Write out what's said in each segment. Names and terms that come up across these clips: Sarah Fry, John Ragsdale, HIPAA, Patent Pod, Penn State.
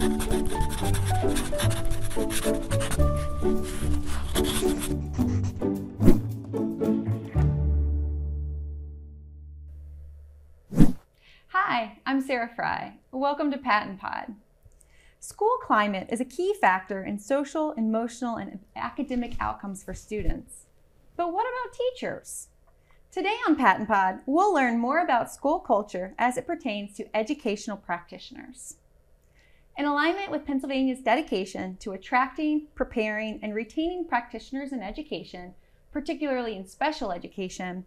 Hi, I'm Sarah Fry. Welcome to Patent Pod. School climate is a key factor in social, emotional, and academic outcomes for students. But what about teachers? Today on Patent Pod, we'll learn more about school culture as it pertains to educational practitioners. In alignment with Pennsylvania's dedication to attracting, preparing, and retaining practitioners in education, particularly in special education,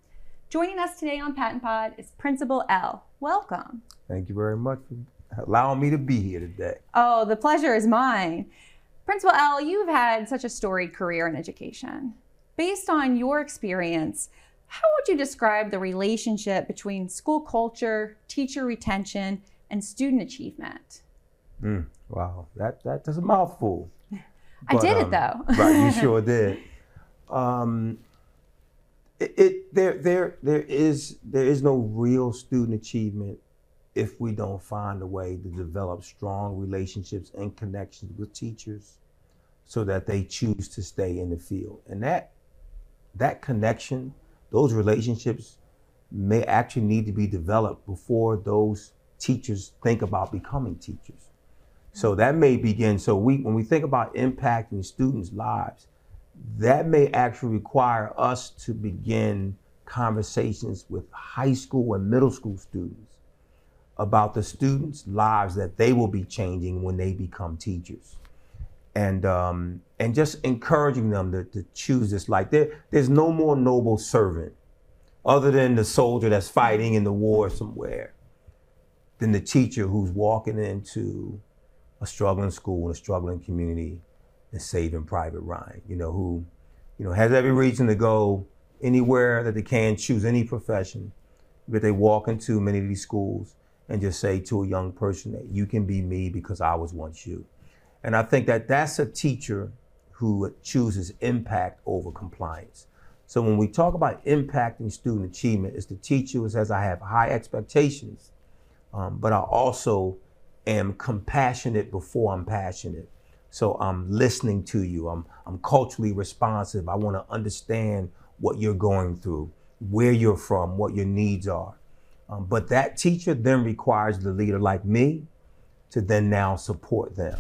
joining us today on Patent Pod is Principal L. Welcome. Thank you very much for allowing me to be here today. Oh, the pleasure is mine. Principal L, you've had such a storied career in education. Based on your experience, how would you describe the relationship between school culture, teacher retention, and student achievement? Wow, that is a mouthful. I did it though. Right, you sure did. There is no real student achievement if we don't find a way to develop strong relationships and connections with teachers, so that they choose to stay in the field. And that connection, those relationships may actually need to be developed before those teachers think about becoming teachers. So that may begin, when we think about impacting students' lives, that may actually require us to begin conversations with high school and middle school students about the students' lives that they will be changing when they become teachers. And just encouraging them to choose this. Like there's no more noble servant other than the soldier that's fighting in the war somewhere than the teacher who's walking into a struggling school and a struggling community and saving Private Ryan, who has every reason to go anywhere that they can, choose any profession, but they walk into many of these schools and just say to a young person that you can be me because I was once you. And I think that's a teacher who chooses impact over compliance. So when we talk about impacting student achievement, it's the teacher who says, I have high expectations, but I also am compassionate before I'm passionate. So I'm listening to you. I'm culturally responsive. I want to understand what you're going through, where you're from, what your needs are. But that teacher then requires the leader like me to then now support them,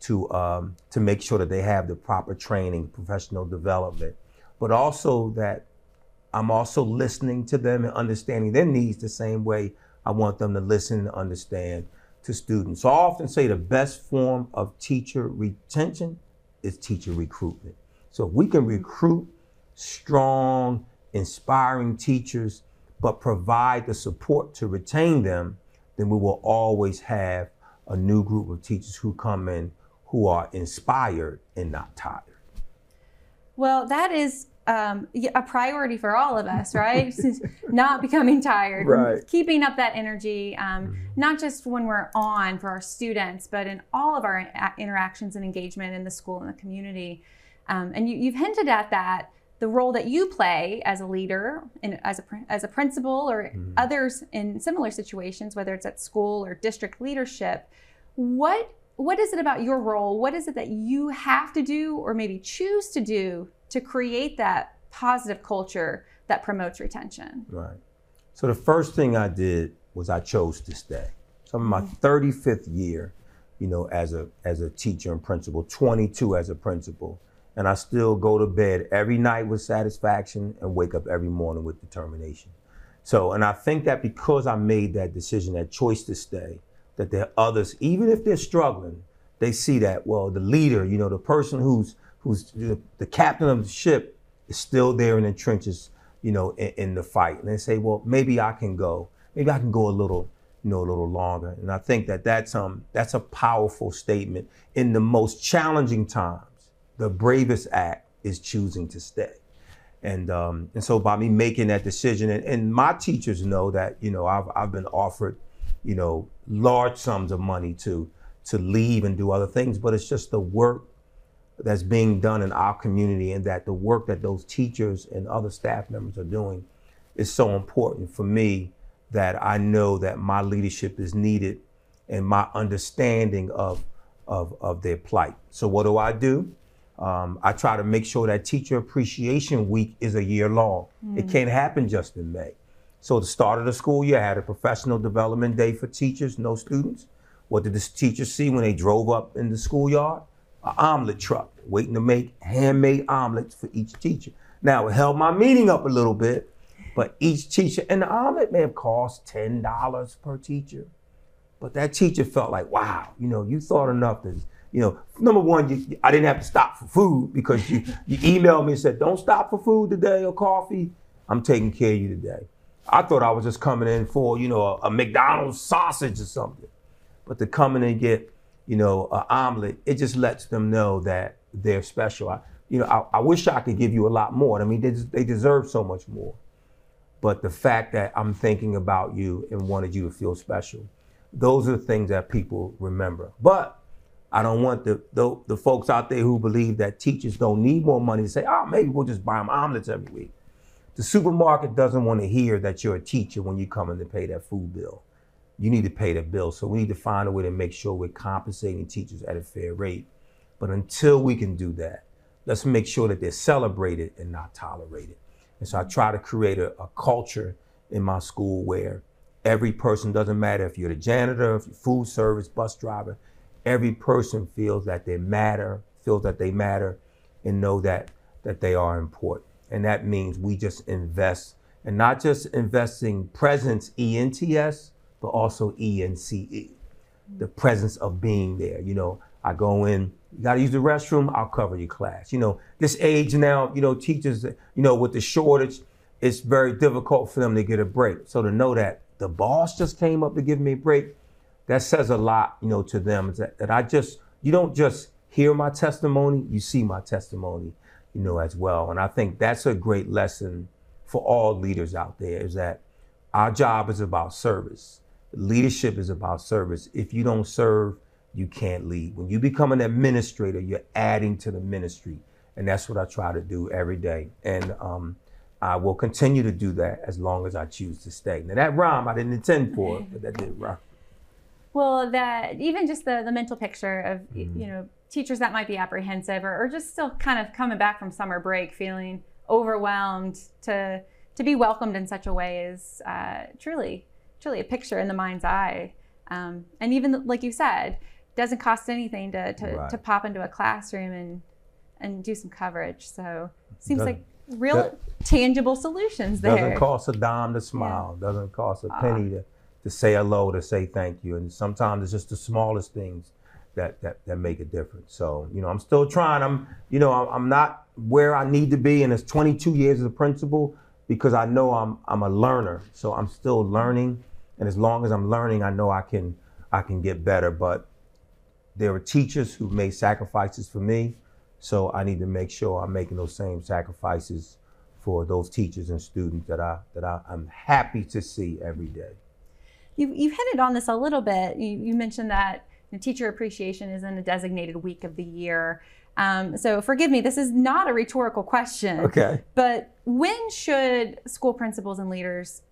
to make sure that they have the proper training, professional development, but also that I'm also listening to them and understanding their needs the same way I want them to listen and understand to students. So I often say the best form of teacher retention is teacher recruitment. So if we can recruit strong, inspiring teachers, but provide the support to retain them, then we will always have a new group of teachers who come in who are inspired and not tired. Well, that is a priority for all of us, right? Not becoming tired, right. Keeping up that energy, not just when we're on for our students, but in all of our interactions and engagement in the school and the community. And you've hinted at that, the role that you play as a leader and as a principal or others in similar situations, whether it's at school or district leadership. What is it about your role? What is it that you have to do or maybe choose to do to create that positive culture that promotes retention? Right. So the first thing I did was I chose to stay. So I'm in my 35th year, as a teacher and principal, 22 as a principal. And I still go to bed every night with satisfaction and wake up every morning with determination. So, and I think that because I made that decision, that choice to stay, that there are others, even if they're struggling, they see that, well, the leader, the person who's the captain of the ship is still there in the trenches, in the fight. And they say, well, maybe I can go. Maybe I can go a little longer. And I think that's a powerful statement. In the most challenging times, the bravest act is choosing to stay. And so by me making that decision, and my teachers know that, I've been offered large sums of money to leave and do other things, but it's just the work that's being done in our community, and that the work that those teachers and other staff members are doing is so important for me that I know that my leadership is needed and my understanding of of their plight. So what do? I try to make sure that Teacher Appreciation Week is a year long. It can't happen just in May. So the start of the school year, I had a professional development day for teachers, no students. What did the teachers see when they drove up in the schoolyard? An omelet truck waiting to make handmade omelets for each teacher. Now, it held my meeting up a little bit, but each teacher, and the omelet may have cost $10 per teacher, but that teacher felt like, wow, you know, you thought enough to, you know, number one, I didn't have to stop for food because you emailed me and said, don't stop for food today or coffee. I'm taking care of you today. I thought I was just coming in for, you know, a McDonald's sausage or something. But to come in and get, you know, an omelet, it just lets them know that they're special. I wish I could give you a lot more. I mean, they deserve so much more. But the fact that I'm thinking about you and wanted you to feel special, those are the things that people remember. But I don't want the folks out there who believe that teachers don't need more money to say, oh, maybe we'll just buy them omelets every week. The supermarket doesn't want to hear that you're a teacher when you come in to pay that food bill. You need to pay that bill. So we need to find a way to make sure we're compensating teachers at a fair rate. But until we can do that, let's make sure that they're celebrated and not tolerated. And so I try to create a culture in my school where every person, doesn't matter if you're the janitor, if you're food service, bus driver, every person feels that they matter, and know that they are important. And that means we just invest, and not just investing presence, E-N-T-S, but also E-N-C-E, the presence of being there. You know, I go in, you gotta use the restroom, I'll cover your class. You know, this age now, you know, teachers, you know, with the shortage, it's very difficult for them to get a break. So to know that the boss just came up to give me a break, that says a lot, you know, to them, that I just, you don't just hear my testimony, you see my testimony, you know, as well. And I think that's a great lesson for all leaders out there, is that our job is about service. Leadership is about service. If you don't serve, you can't lead. When you become an administrator, you're adding to the ministry. And that's what I try to do every day. And I will continue to do that as long as I choose to stay. Now that rhyme, I didn't intend for it, but that did rhyme. Well, that even just the mental picture of, you know, teachers that might be apprehensive or just still kind of coming back from summer break feeling overwhelmed, to be welcomed in such a way is truly a picture in the mind's eye. And even, like you said, doesn't cost anything to pop into a classroom and do some coverage. So it seems like real tangible solutions there. Doesn't cost a dime to smile. Yeah. Doesn't cost a penny to say hello, to say thank you. And sometimes it's just the smallest things that make a difference. So, you know, I'm still trying. I'm not where I need to be, and it's 22 years as a principal, because I know I'm a learner. So I'm still learning. And as long as I'm learning, I know I can get better. But there are teachers who made sacrifices for me. So I need to make sure I'm making those same sacrifices for those teachers and students that I'm happy to see every day. You've hinted on this a little bit. You mentioned that the teacher appreciation isn't a designated week of the year. So forgive me, this is not a rhetorical question. Okay. But when should school principals and leaders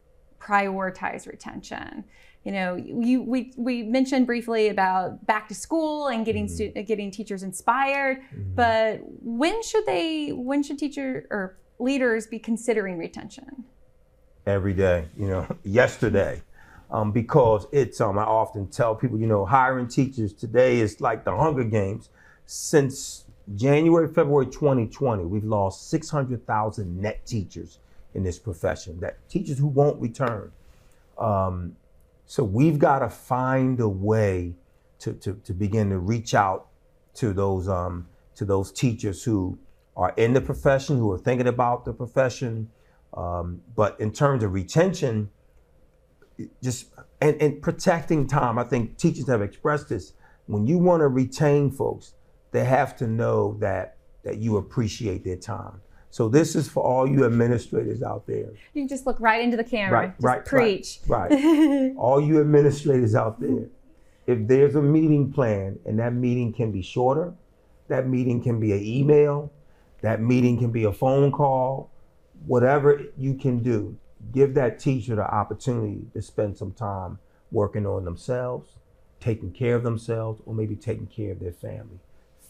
prioritize retention? You know, we mentioned briefly about back to school and getting teachers inspired, but when should teacher or leaders be considering retention? Every day, you know, yesterday. Because it's, I often tell people, you know, hiring teachers today is like the Hunger Games. Since January, February 2020, we've lost 600,000 net teachers in this profession, that teachers who won't return. So we've got to find a way to begin to reach out to those teachers who are in the profession, who are thinking about the profession. But in terms of retention, and protecting time. I think teachers have expressed this. When you want to retain folks, they have to know that you appreciate their time. So this is for all you administrators out there. You just look right into the camera. Right. Preach. Right. All you administrators out there. If there's a meeting planned and that meeting can be shorter, that meeting can be an email, that meeting can be a phone call, whatever you can do, give that teacher the opportunity to spend some time working on themselves, taking care of themselves or maybe taking care of their family.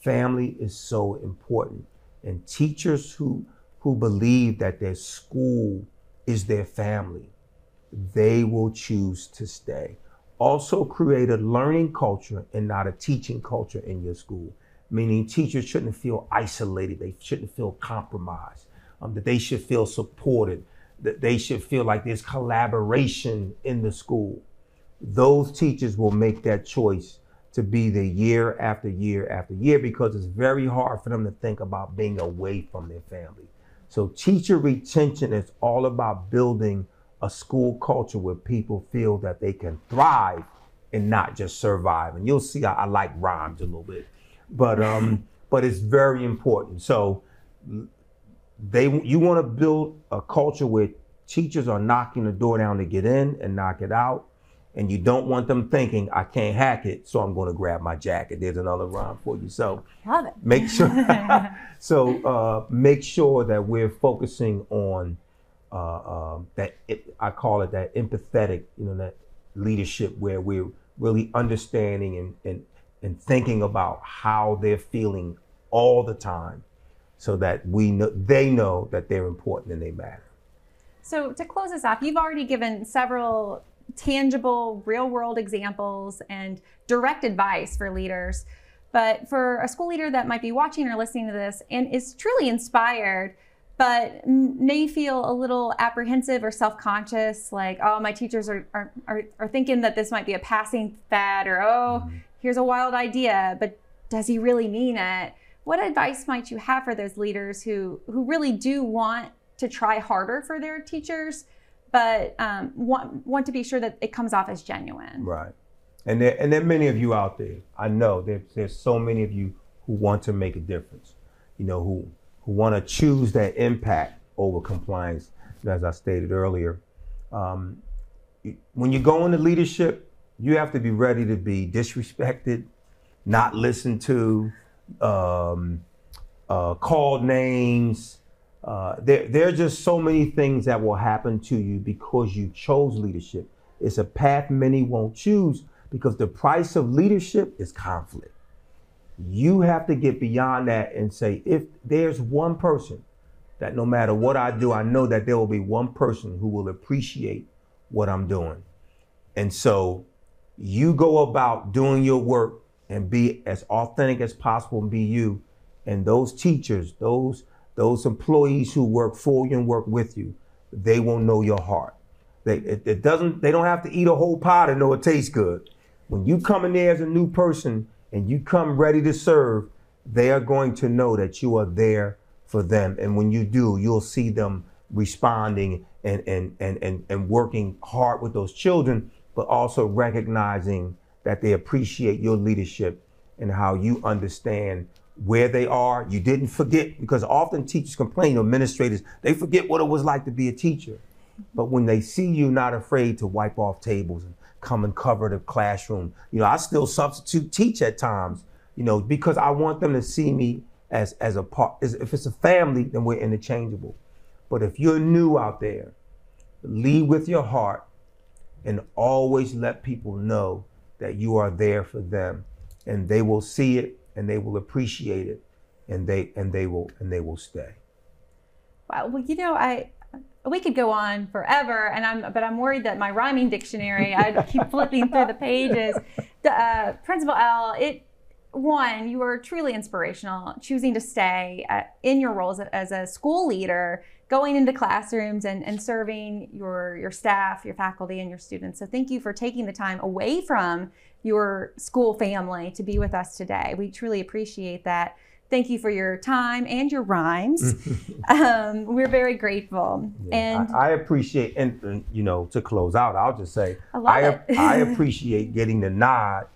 Family is so important. And teachers who believe that their school is their family, they will choose to stay. Also create a learning culture and not a teaching culture in your school, meaning teachers shouldn't feel isolated. They shouldn't feel compromised, that they should feel supported, that they should feel like there's collaboration in the school. Those teachers will make that choice to be there year after year after year, because it's very hard for them to think about being away from their family. So teacher retention is all about building a school culture where people feel that they can thrive and not just survive. And you'll see I like rhymes a little bit, but it's very important. So you want to build a culture where teachers are knocking the door down to get in and knock it out. And you don't want them thinking, I can't hack it, so I'm going to grab my jacket. There's another rhyme for you. So love it. Make sure. Make sure that we're focusing on I call it that empathetic, that leadership, where we're really understanding and thinking about how they're feeling all the time, so that they know that they're important and they matter. So to close this off, you've already given several tangible real world examples and direct advice for leaders. But for a school leader that might be watching or listening to this and is truly inspired, but may feel a little apprehensive or self-conscious, like, oh, my teachers are thinking that this might be a passing fad, or, oh, here's a wild idea, but does he really mean it? What advice might you have for those leaders who really do want to try harder for their teachers, but want to be sure that it comes off as genuine? Right. And there are many of you out there. I know there's so many of you who want to make a difference, who want to choose that impact over compliance, as I stated earlier. When you go into leadership, you have to be ready to be disrespected, not listened to, called names. There are just so many things that will happen to you because you chose leadership. It's a path many won't choose, because the price of leadership is conflict. You have to get beyond that and say, if there's one person that no matter what I do, I know that there will be one person who will appreciate what I'm doing. And so you go about doing your work and be as authentic as possible and be you. And those teachers, those employees who work for you and work with you, they will know your heart. They don't have to eat a whole pie to know it tastes good. When you come in there as a new person and you come ready to serve, they are going to know that you are there for them. And when you do, you'll see them responding and working hard with those children, but also recognizing that they appreciate your leadership and how you understand where they are. You didn't forget, because often teachers complain, administrators, they forget what it was like to be a teacher. But when they see you not afraid to wipe off tables and come and cover the classroom, I still substitute teach at times, because I want them to see me as a part. If it's a family, then we're interchangeable. But if you're new out there, lead with your heart and always let people know that you are there for them, and they will see it, and they will appreciate it, and they will stay. Wow, well, we could go on forever, but I'm worried that my rhyming dictionary, I keep flipping through the pages. Principal L, you are truly inspirational, choosing to stay in your roles as a school leader, going into classrooms and serving your staff, your faculty, and your students. So thank you for taking the time away from your school family to be with us today. We truly appreciate that. Thank you for your time and your rhymes. We're very grateful. Yeah, and I appreciate, and to close out, I'll just say, I appreciate getting the nod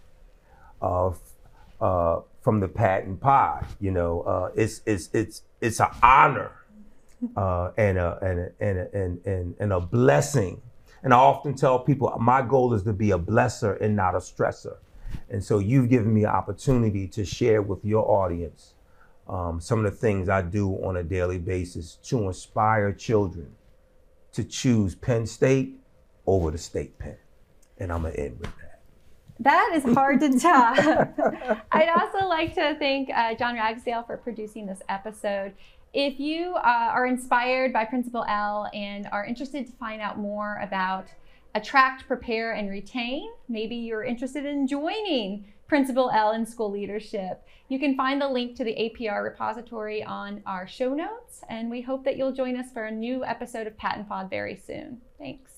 from the Patent Pod. It's an honor and a blessing. And I often tell people, my goal is to be a blesser and not a stressor. And so you've given me an opportunity to share with your audience some of the things I do on a daily basis to inspire children to choose Penn State over the state pen. And I'm gonna end with that. That is hard to top. I'd also like to thank John Ragsdale for producing this episode. If you are inspired by Principle L and are interested to find out more about Attract, Prepare, and Retain, maybe you're interested in joining Principle L in School Leadership, you can find the link to the APR repository on our show notes, and we hope that you'll join us for a new episode of Patent Pod very soon. Thanks.